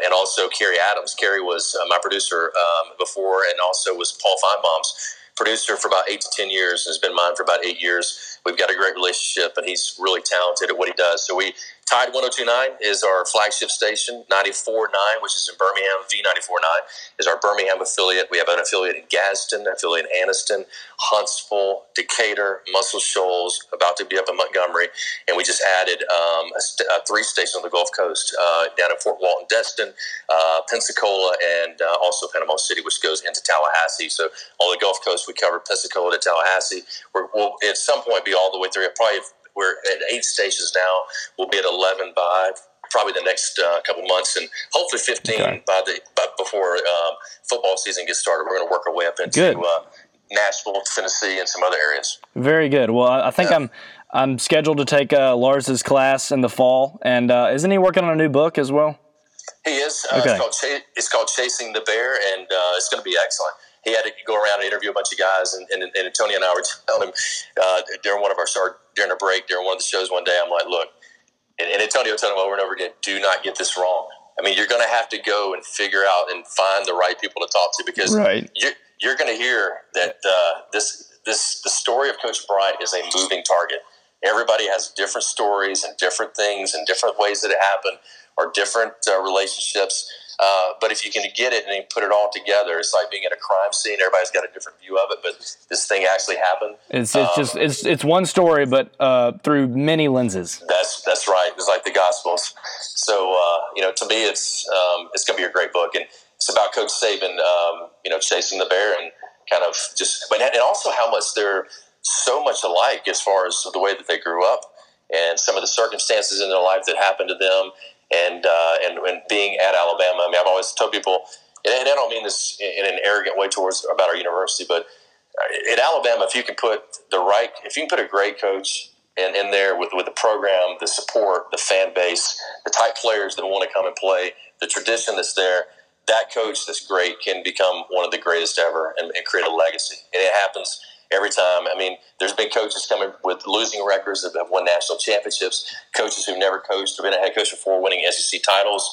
And also Kerry Adams. Kerry was my producer before, and also was Paul Feinbaum's producer for about 8 to 10 years, and has been mine for about 8 years. We've got a great relationship, and he's really talented at what he does. So we Tide 102.9 is our flagship station. 94.9, which is in Birmingham, V94.9, is our Birmingham affiliate. We have an affiliate in Gadsden, an affiliate in Anniston, Huntsville, Decatur, Muscle Shoals, about to be up in Montgomery. And we just added three stations on the Gulf Coast, down in Fort Walton, Destin, Pensacola, and also Panama City, which goes into Tallahassee. So on the Gulf Coast, we cover Pensacola to Tallahassee. We'll at some point be all the way through. We're at 8 stations now. We'll be at 11 by probably the next couple months, and hopefully 15 before football season gets started. We're going to work our way up into Nashville, Tennessee, and some other areas. Very good. Well, I think I'm scheduled to take Lars's class in the fall, and isn't he working on a new book as well? He is. Okay. It's called Chasing the Bear, and it's going to be excellent. He had to go around and interview a bunch of guys, and Antonio and I were telling him during one of the shows one day, I'm like, look, and Antonio told him over and over again, do not get this wrong. I mean, you're going to have to go and figure out and find the right people to talk to, because you're going to hear that the story of Coach Bryant is a moving target. Everybody has different stories and different things and different ways that it happened, or different relationships. But if you can get it and you put it all together, it's like being at a crime scene. Everybody's got a different view of it, but this thing actually happened. It's one story, but through many lenses. That's right. It's like the Gospels. So to me, it's going to be a great book, and it's about Coach Saban, chasing the bear, and kind of just, but and also how much they're so much alike as far as the way that they grew up and some of the circumstances in their life that happened to them. And being at Alabama, I mean, I've always told people, and I don't mean this in an arrogant way about our university, but at Alabama, if you can put a great coach in there with the program, the support, the fan base, the type players that want to come and play, the tradition that's there, that coach that's great can become one of the greatest ever and create a legacy. And it happens every time. I mean, there's been coaches coming with losing records that have won national championships, coaches who've never coached or been a head coach before winning SEC titles.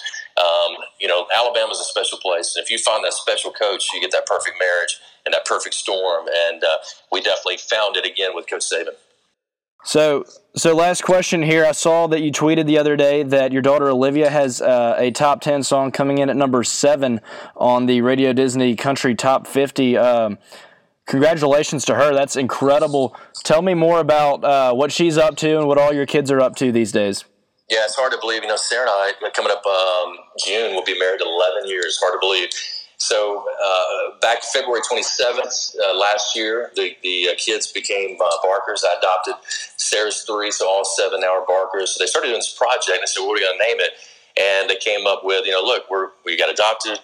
Alabama's a special place. And if you find that special coach, you get that perfect marriage and that perfect storm. And we definitely found it again with Coach Saban. So last question here. I saw that you tweeted the other day that your daughter Olivia has a top 10 song coming in at number 7 on the Radio Disney Country Top 50. Congratulations to her. That's incredible. Tell me more about what she's up to and what all your kids are up to these days. Yeah, it's hard to believe. Sarah and I, coming up June, we'll be married 11 years. Hard to believe. So back February 27th last year, the kids became Barkers. I adopted Sarah's 3, so all 7 now are Barkers. So they started doing this project, and I said, what are we going to name it? And they came up with, look, we got adopted.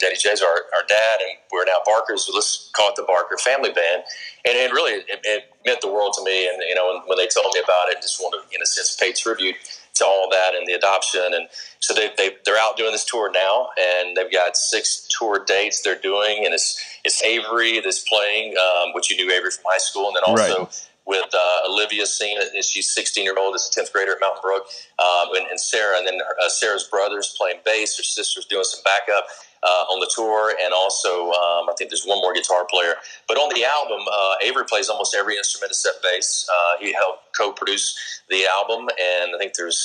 Daddy Jay's our dad, and we're now Barkers. So let's call it the Barker Family Band. And really, it meant the world to me. And when they told me about it, I just wanted to, in a sense, pay tribute to all that and the adoption. And so they're out doing this tour now, and they've got 6 tour dates they're doing. And it's Avery that's playing, which you knew Avery from high school, and then also. Right. With Olivia singing, she's 16-year-old, is a 10th grader at Mountain Brook, and Sarah, and then Sarah's brother's playing bass, her sister's doing some backup on the tour, and also I think there's one more guitar player. But on the album, Avery plays almost every instrument except bass. He helped co-produce the album, and I think there's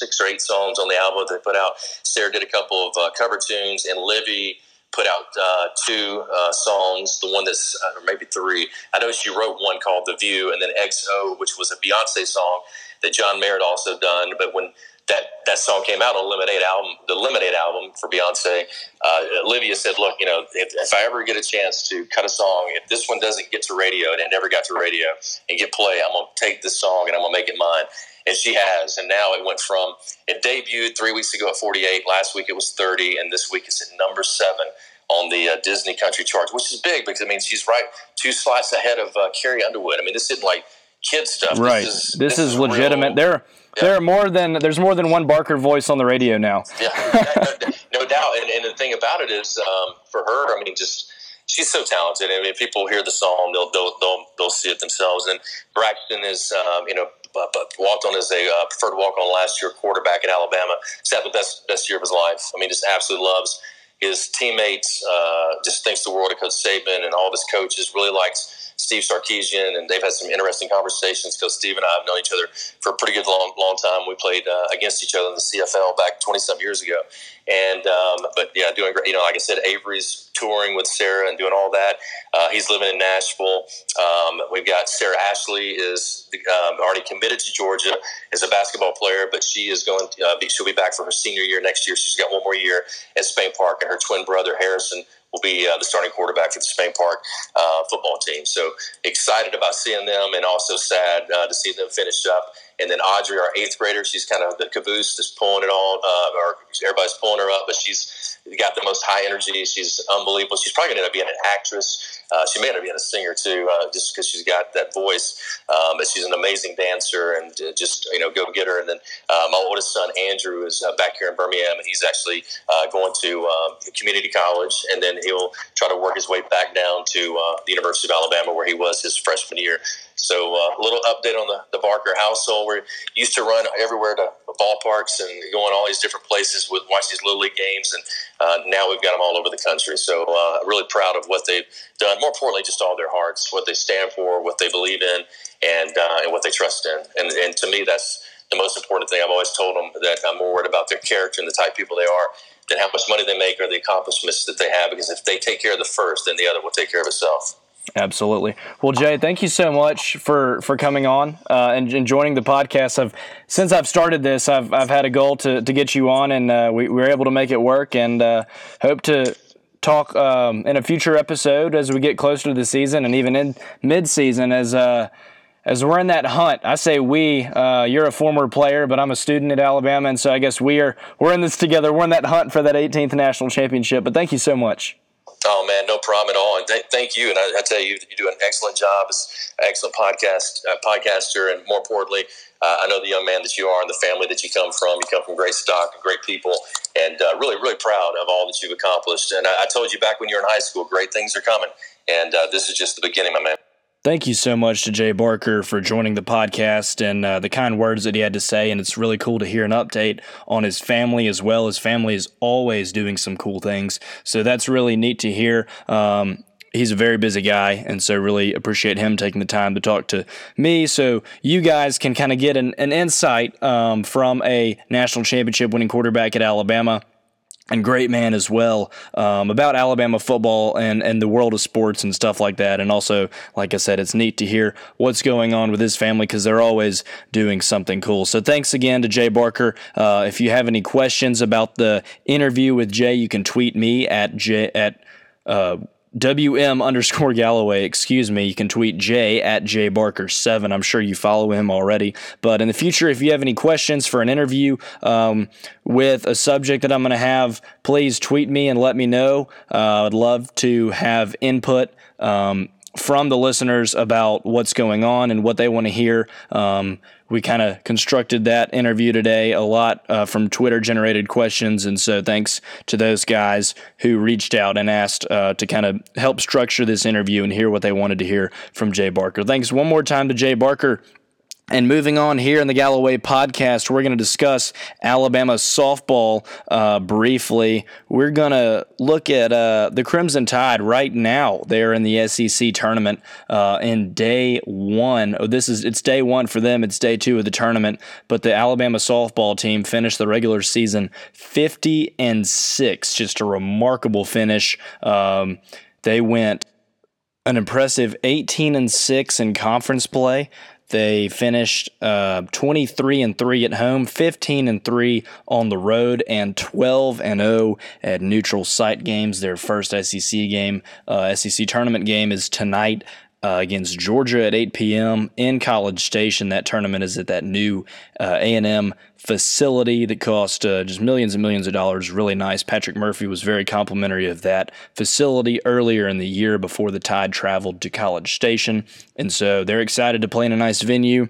6 or 8 songs on the album that they put out. Sarah did a couple of cover tunes, and Livy put out 2 songs, the one that's or maybe 3. I know she wrote one called The View, and then XO, which was a Beyonce song that John Mayer had also done. But when that song came out on the Lemonade album for Beyonce, Olivia said, look, if I ever get a chance to cut a song, if this one doesn't get to radio, and it never got to radio, and get play, I'm going to take this song and I'm going to make it mine. And she has. And now it debuted 3 weeks ago at 48. Last week it was 30. And this week it's at number 7 on the Disney Country charge, which is big because, I mean, she's right two slices ahead of Carrie Underwood. I mean, this isn't like kid stuff. Right. This is legitimate. Real, there are there's more than one Barker voice on the radio now. Yeah, no doubt. And the thing about it is, for her, I mean, just she's so talented. I mean, if people hear the song, they'll see it themselves. And Braxton is, walked on as a preferred walk-on last year, quarterback at Alabama. He's had the best year of his life. I mean, just absolutely loves his teammates, just thinks the world of Coach Saban and all of his coaches, really likes Steve Sarkisian, and they've had some interesting conversations because Steve and I have known each other for a pretty good long time. We played against each other in the CFL back 20-some years ago. And but, yeah, doing great. You know, like I said, Avery's touring with Sarah and doing all that. He's living in Nashville. We've got Sarah Ashley is already committed to Georgia as a basketball player, but she is going to she'll be back for her senior year next year. She's got one more year at Spain Park, and her twin brother Harrison will be the starting quarterback for the Spain Park football team. So excited about seeing them, and also sad to see them finish up. And then Audrey, our eighth grader, she's kind of the caboose that's pulling it all, or everybody's pulling her up, but she's got the most high energy. She's unbelievable. She's probably going to end up being an actress. She may end up being a singer too, just because she's got that voice. But she's an amazing dancer, and just, you know, go get her. And then my oldest son Andrew is back here in Birmingham, and he's actually going to community college, and then he'll try to work his way back down to the University of Alabama, where he was his freshman year. So a little update on the Barker household. We used to run everywhere to ballparks and going all these different places with watch these Little League games, and now we've got them all over the country. So really proud of what they've done. More importantly, just all their hearts, what they stand for, what they believe in, and what they trust in. And to me, that's the most important thing. I've always told them that I'm more worried about their character and the type of people they are than how much money they make or the accomplishments that they have, because if they take care of the first, then the other will take care of itself. Absolutely. Well, Jay, thank you so much for coming on and joining the podcast. Since I've started this, I've had a goal to get you on, and we were able to make it work, and hope to talk in a future episode as we get closer to the season, and even in mid-season as we're in that hunt. I say we. You're a former player, but I'm a student at Alabama, and so I guess we're in this together. We're in that hunt for that 18th national championship. But thank you so much. Oh, man, no problem at all. And thank you. And I tell you, you do an excellent job as an excellent podcaster. And more importantly, I know the young man that you are and the family that you come from. You come from great stock and great people, and really, really proud of all that you've accomplished. And I told you back when you were in high school, great things are coming. And this is just the beginning, my man. Thank you so much to Jay Barker for joining the podcast and the kind words that he had to say, and it's really cool to hear an update on his family as well. His family is always doing some cool things, so that's really neat to hear. He's a very busy guy, and so really appreciate him taking the time to talk to me so you guys can kind of get an insight from a national championship winning quarterback at Alabama. And great man as well, about Alabama football and the world of sports and stuff like that. And also, like I said, it's neat to hear what's going on with his family because they're always doing something cool. So thanks again to Jay Barker. If you have any questions about the interview with Jay, you can tweet me at WM_Galloway, excuse me. You can tweet Jay at JBarker7. I'm sure you follow him already. But in the future, if you have any questions for an interview with a subject that I'm going to have, please tweet me and let me know. I'd love to have input from the listeners about what's going on and what they want to hear. We kind of constructed that interview today a lot from Twitter-generated questions, and so thanks to those guys who reached out and asked to kind of help structure this interview and hear what they wanted to hear from Jay Barker. Thanks one more time to Jay Barker. And moving on here in the Galloway podcast, we're going to discuss Alabama softball briefly. We're going to look at the Crimson Tide right now. They're in the SEC tournament in day one. It's day one for them. It's day two of the tournament. But the Alabama softball team finished the regular season 50-6. Just a remarkable finish. They went an impressive 18-6 in conference play. They finished 23-3 at home, 15-3 on the road, and 12-0 at neutral site games. Their first SEC tournament game is tonight against Georgia at 8 p.m. in College Station. That tournament is at that new A&M facility that cost just millions and millions of dollars. Really nice. Patrick Murphy was very complimentary of that facility earlier in the year before the Tide traveled to College Station. And so they're excited to play in a nice venue.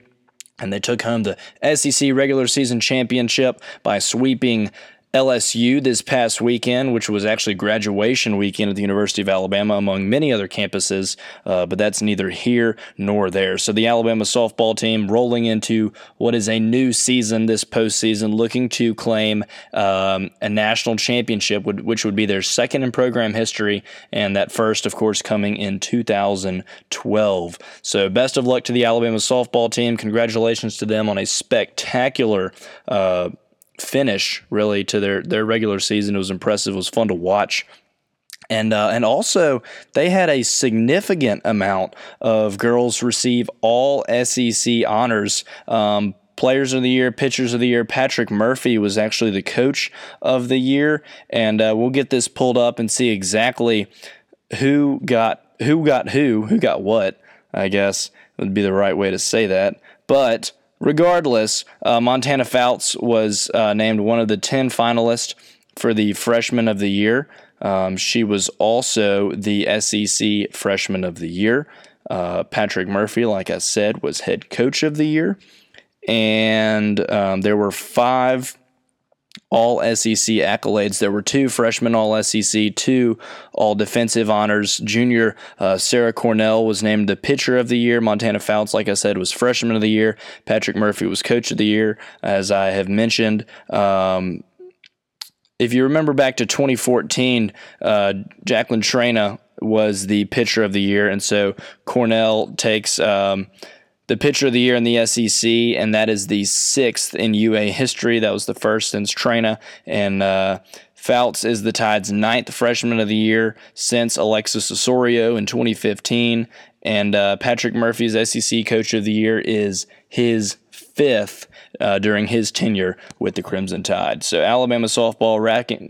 And they took home the SEC regular season championship by sweeping LSU this past weekend, which was actually graduation weekend at the University of Alabama, among many other campuses, but that's neither here nor there. So the Alabama softball team rolling into what is a new season this postseason, looking to claim a national championship, which would be their second in program history, and that first, of course, coming in 2012. So best of luck to the Alabama softball team. Congratulations to them on a spectacular finish really to their regular season. It was impressive. It was fun to watch. And also, they had a significant amount of girls receive all SEC honors. Players of the Year, Pitchers of the Year. Patrick Murphy was actually the Coach of the Year. And we'll get this pulled up and see exactly who got what, I guess would be the right way to say that. But regardless, Montana Fouts was named one of the 10 finalists for the Freshman of the Year. She was also the SEC Freshman of the Year. Patrick Murphy, like I said, was Head Coach of the Year. And there were 5 All-SEC accolades. There were 2 freshman All-SEC, 2 All-Defensive honors. Junior Sarah Cornell was named the Pitcher of the Year. Montana Fouts, like I said, was Freshman of the Year. Patrick Murphy was Coach of the Year, as I have mentioned. If you remember back to 2014, Jacqueline Trena was the Pitcher of the Year, and so Cornell takes the Pitcher of the Year in the SEC, and that is the 6th in UA history. That was the first since Trena. And Fouts is the Tide's 9th Freshman of the Year since Alexis Osorio in 2015. And Patrick Murphy's SEC Coach of the Year is his 5th during his tenure with the Crimson Tide. So Alabama softball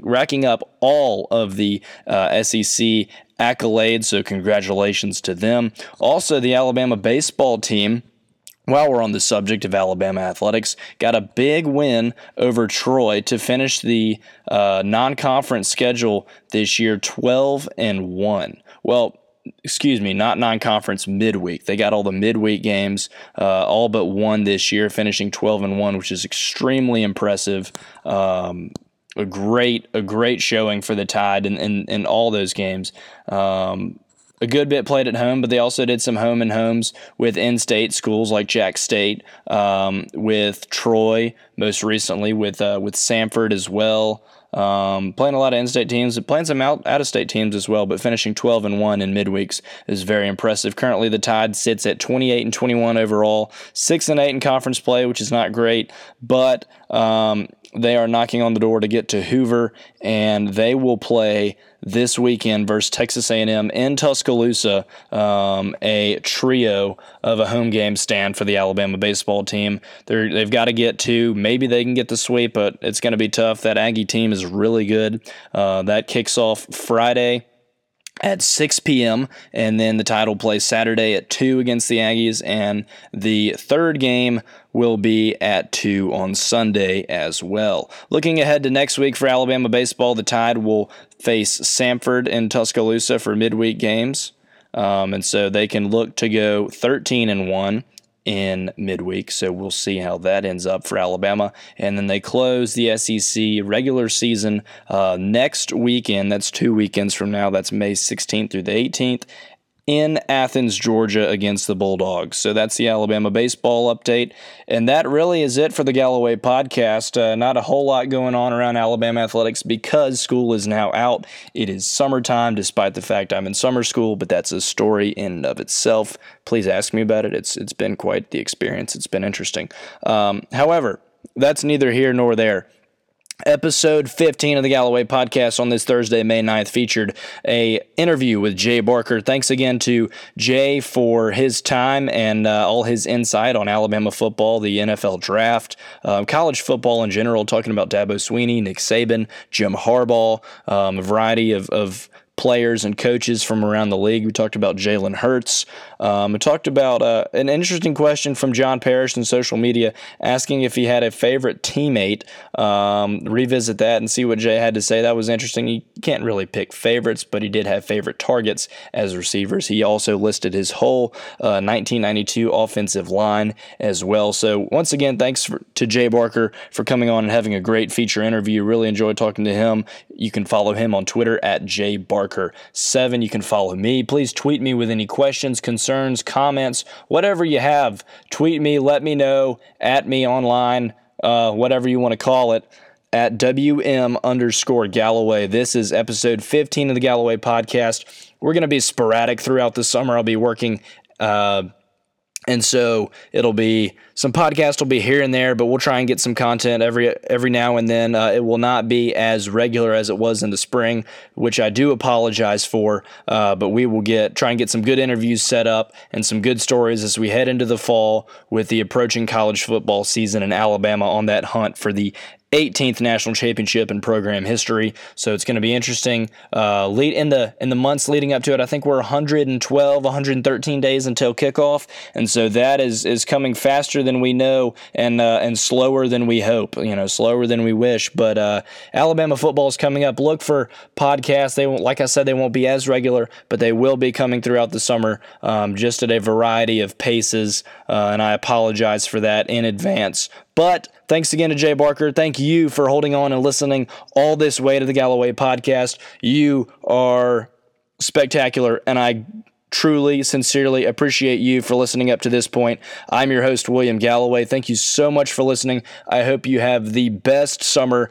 racking up all of the SEC accolades, so congratulations to them. Also, the Alabama baseball team, while we're on the subject of Alabama athletics, got a big win over Troy to finish the non-conference schedule this year 12-1. Well, excuse me, not non-conference, midweek. They got all the midweek games, all but one this year, finishing 12-1, which is extremely impressive. A great showing for the Tide in all those games. A good bit played at home, but they also did some home and homes with in-state schools like Jack State, with Troy, most recently with Samford as well. Playing a lot of in-state teams, playing some out-of-state teams as well, but finishing 12-1 in midweeks is very impressive. Currently, the Tide sits at 28-21 overall, 6-8 in conference play, which is not great, but they are knocking on the door to get to Hoover, and they will play this weekend versus Texas A&M in Tuscaloosa, a trio of a home game stand for the Alabama baseball team. They've got to get 2. Maybe they can get the sweep, but it's going to be tough. That Aggie team is really good. That kicks off Friday at 6 p.m., and then the Tide will play Saturday at 2 against the Aggies, and the third game will be at 2 on Sunday as well. Looking ahead to next week for Alabama baseball, the Tide will face Samford in Tuscaloosa for midweek games, and so they can look to go 13-1 in midweek. So we'll see how that ends up for Alabama. And then they close the SEC regular season next weekend. That's 2 weekends from now. That's May 16th through the 18th in Athens, Georgia against the Bulldogs. So that's the Alabama baseball update. And that really is it for the Galloway podcast. Not a whole lot going on around Alabama athletics because school is now out. It is summertime, despite the fact I'm in summer school, but that's a story in and of itself. Please ask me about it. It's been quite the experience. It's been interesting. However, that's neither here nor there. Episode 15 of the Galloway podcast on this Thursday, May 9th, featured an interview with Jay Barker. Thanks again to Jay for his time and all his insight on Alabama football, the NFL draft, college football in general, talking about Dabo Swinney, Nick Saban, Jim Harbaugh, a variety of players and coaches from around the league. We talked about Jalen Hurts. We talked about an interesting question from John Parrish in social media asking if he had a favorite teammate. Revisit that and see what Jay had to say. That was interesting. You can't really pick favorites, but he did have favorite targets as receivers. He also listed his whole 1992 offensive line as well. So once again, thanks to Jay Barker for coming on and having a great feature interview. Really enjoyed talking to him. You can follow him on Twitter at JayBarker7. You can follow me. Please tweet me with any questions, concerns, comments, whatever you have. Tweet me, let me know, at me online, whatever you want to call it, at WM_Galloway. This is episode 15 of the Galloway Podcast. We're going to be sporadic throughout the summer. I'll be working, and so it'll be some podcasts will be here and there, but we'll try and get some content every now and then. It will not be as regular as it was in the spring, which I do apologize for. But we will try and get some good interviews set up and some good stories as we head into the fall with the approaching college football season in Alabama on that hunt for the 18th national championship in program history. So it's going to be interesting. In the months leading up to it, I think we're 112, 113 days until kickoff, and so that is coming faster than we know and slower than we hope. You know, slower than we wish. But Alabama football is coming up. Look for podcasts. They won't, like I said, they won't be as regular, but they will be coming throughout the summer, just at a variety of paces. And I apologize for that in advance. But thanks again to Jay Barker. Thank you for holding on and listening all this way to the Galloway Podcast. You are spectacular, and I truly, sincerely appreciate you for listening up to this point. I'm your host, William Galloway. Thank you so much for listening. I hope you have the best summer,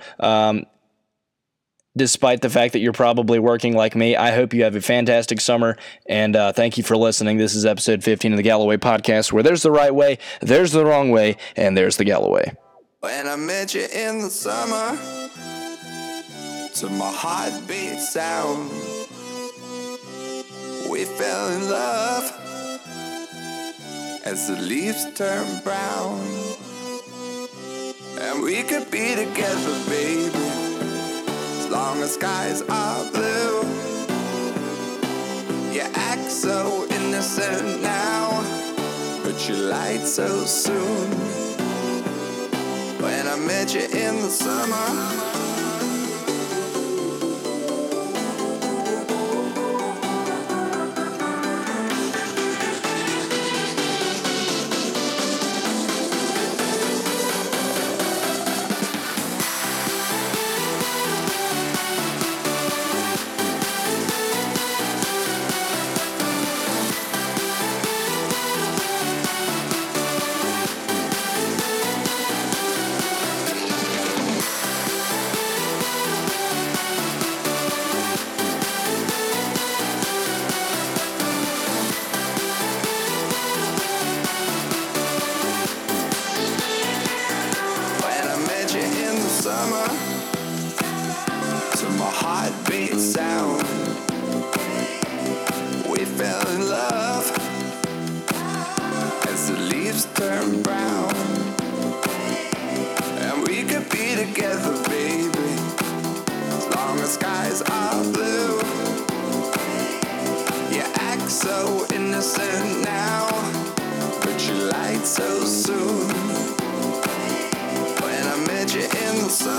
despite the fact that you're probably working like me. I hope you have a fantastic summer, and thank you for listening. This is episode 15 of the Galloway Podcast, where there's the right way, there's the wrong way, and there's the Galloway. When I met you in the summer, to my heartbeat sound, we fell in love as the leaves turned brown, and we could be together, baby, long as skies are blue. You act so innocent now, but you lied so soon. When I met you in the summer,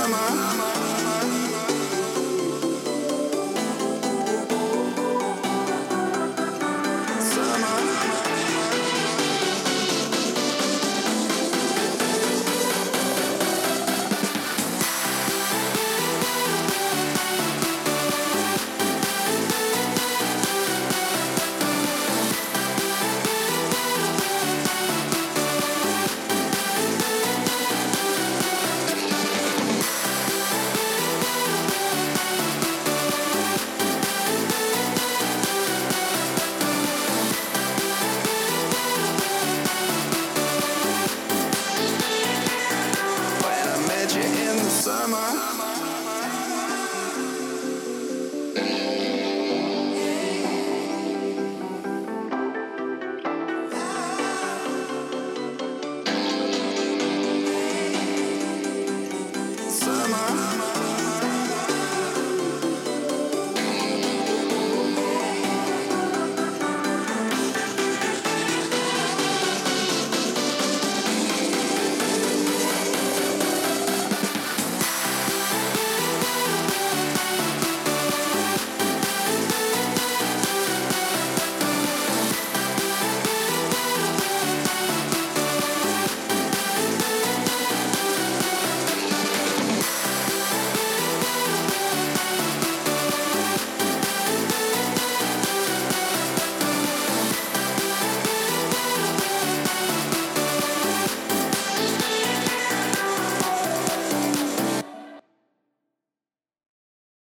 summer.